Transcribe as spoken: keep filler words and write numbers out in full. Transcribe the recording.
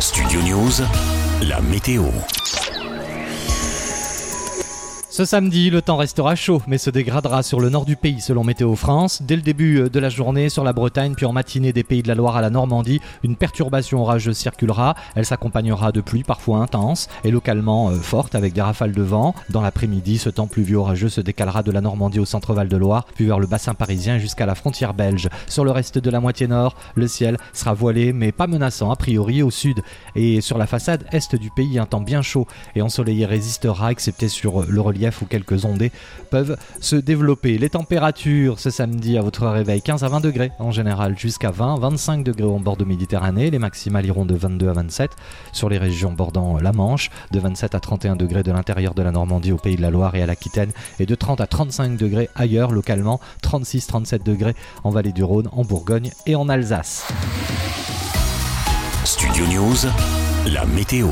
Studio News, la météo. Ce samedi, le temps restera chaud, mais se dégradera sur le nord du pays selon Météo France. Dès le début de la journée, sur la Bretagne, puis en matinée des Pays de la Loire à la Normandie, une perturbation orageuse circulera. Elle s'accompagnera de pluies parfois intenses et localement euh, fortes avec des rafales de vent. Dans l'après-midi, ce temps pluvieux orageux se décalera de la Normandie au centre Val-de-Loire, puis vers le bassin parisien jusqu'à la frontière belge. Sur le reste de la moitié nord, le ciel sera voilé, mais pas menaçant a priori au sud. Et sur la façade est du pays, un temps bien chaud et ensoleillé résistera, excepté sur le relief ou quelques ondées peuvent se développer. Les températures ce samedi à votre réveil, quinze à vingt degrés en général, jusqu'à vingt à vingt-cinq degrés en bord de Méditerranée. Les maximales iront de vingt-deux à vingt-sept sur les régions bordant la Manche, de vingt-sept à trente et un degrés de l'intérieur de la Normandie au Pays de la Loire et à l'Aquitaine, et de trente à trente-cinq degrés ailleurs localement, trente-six à trente-sept degrés en vallée du Rhône, en Bourgogne et en Alsace. Studio News, la météo.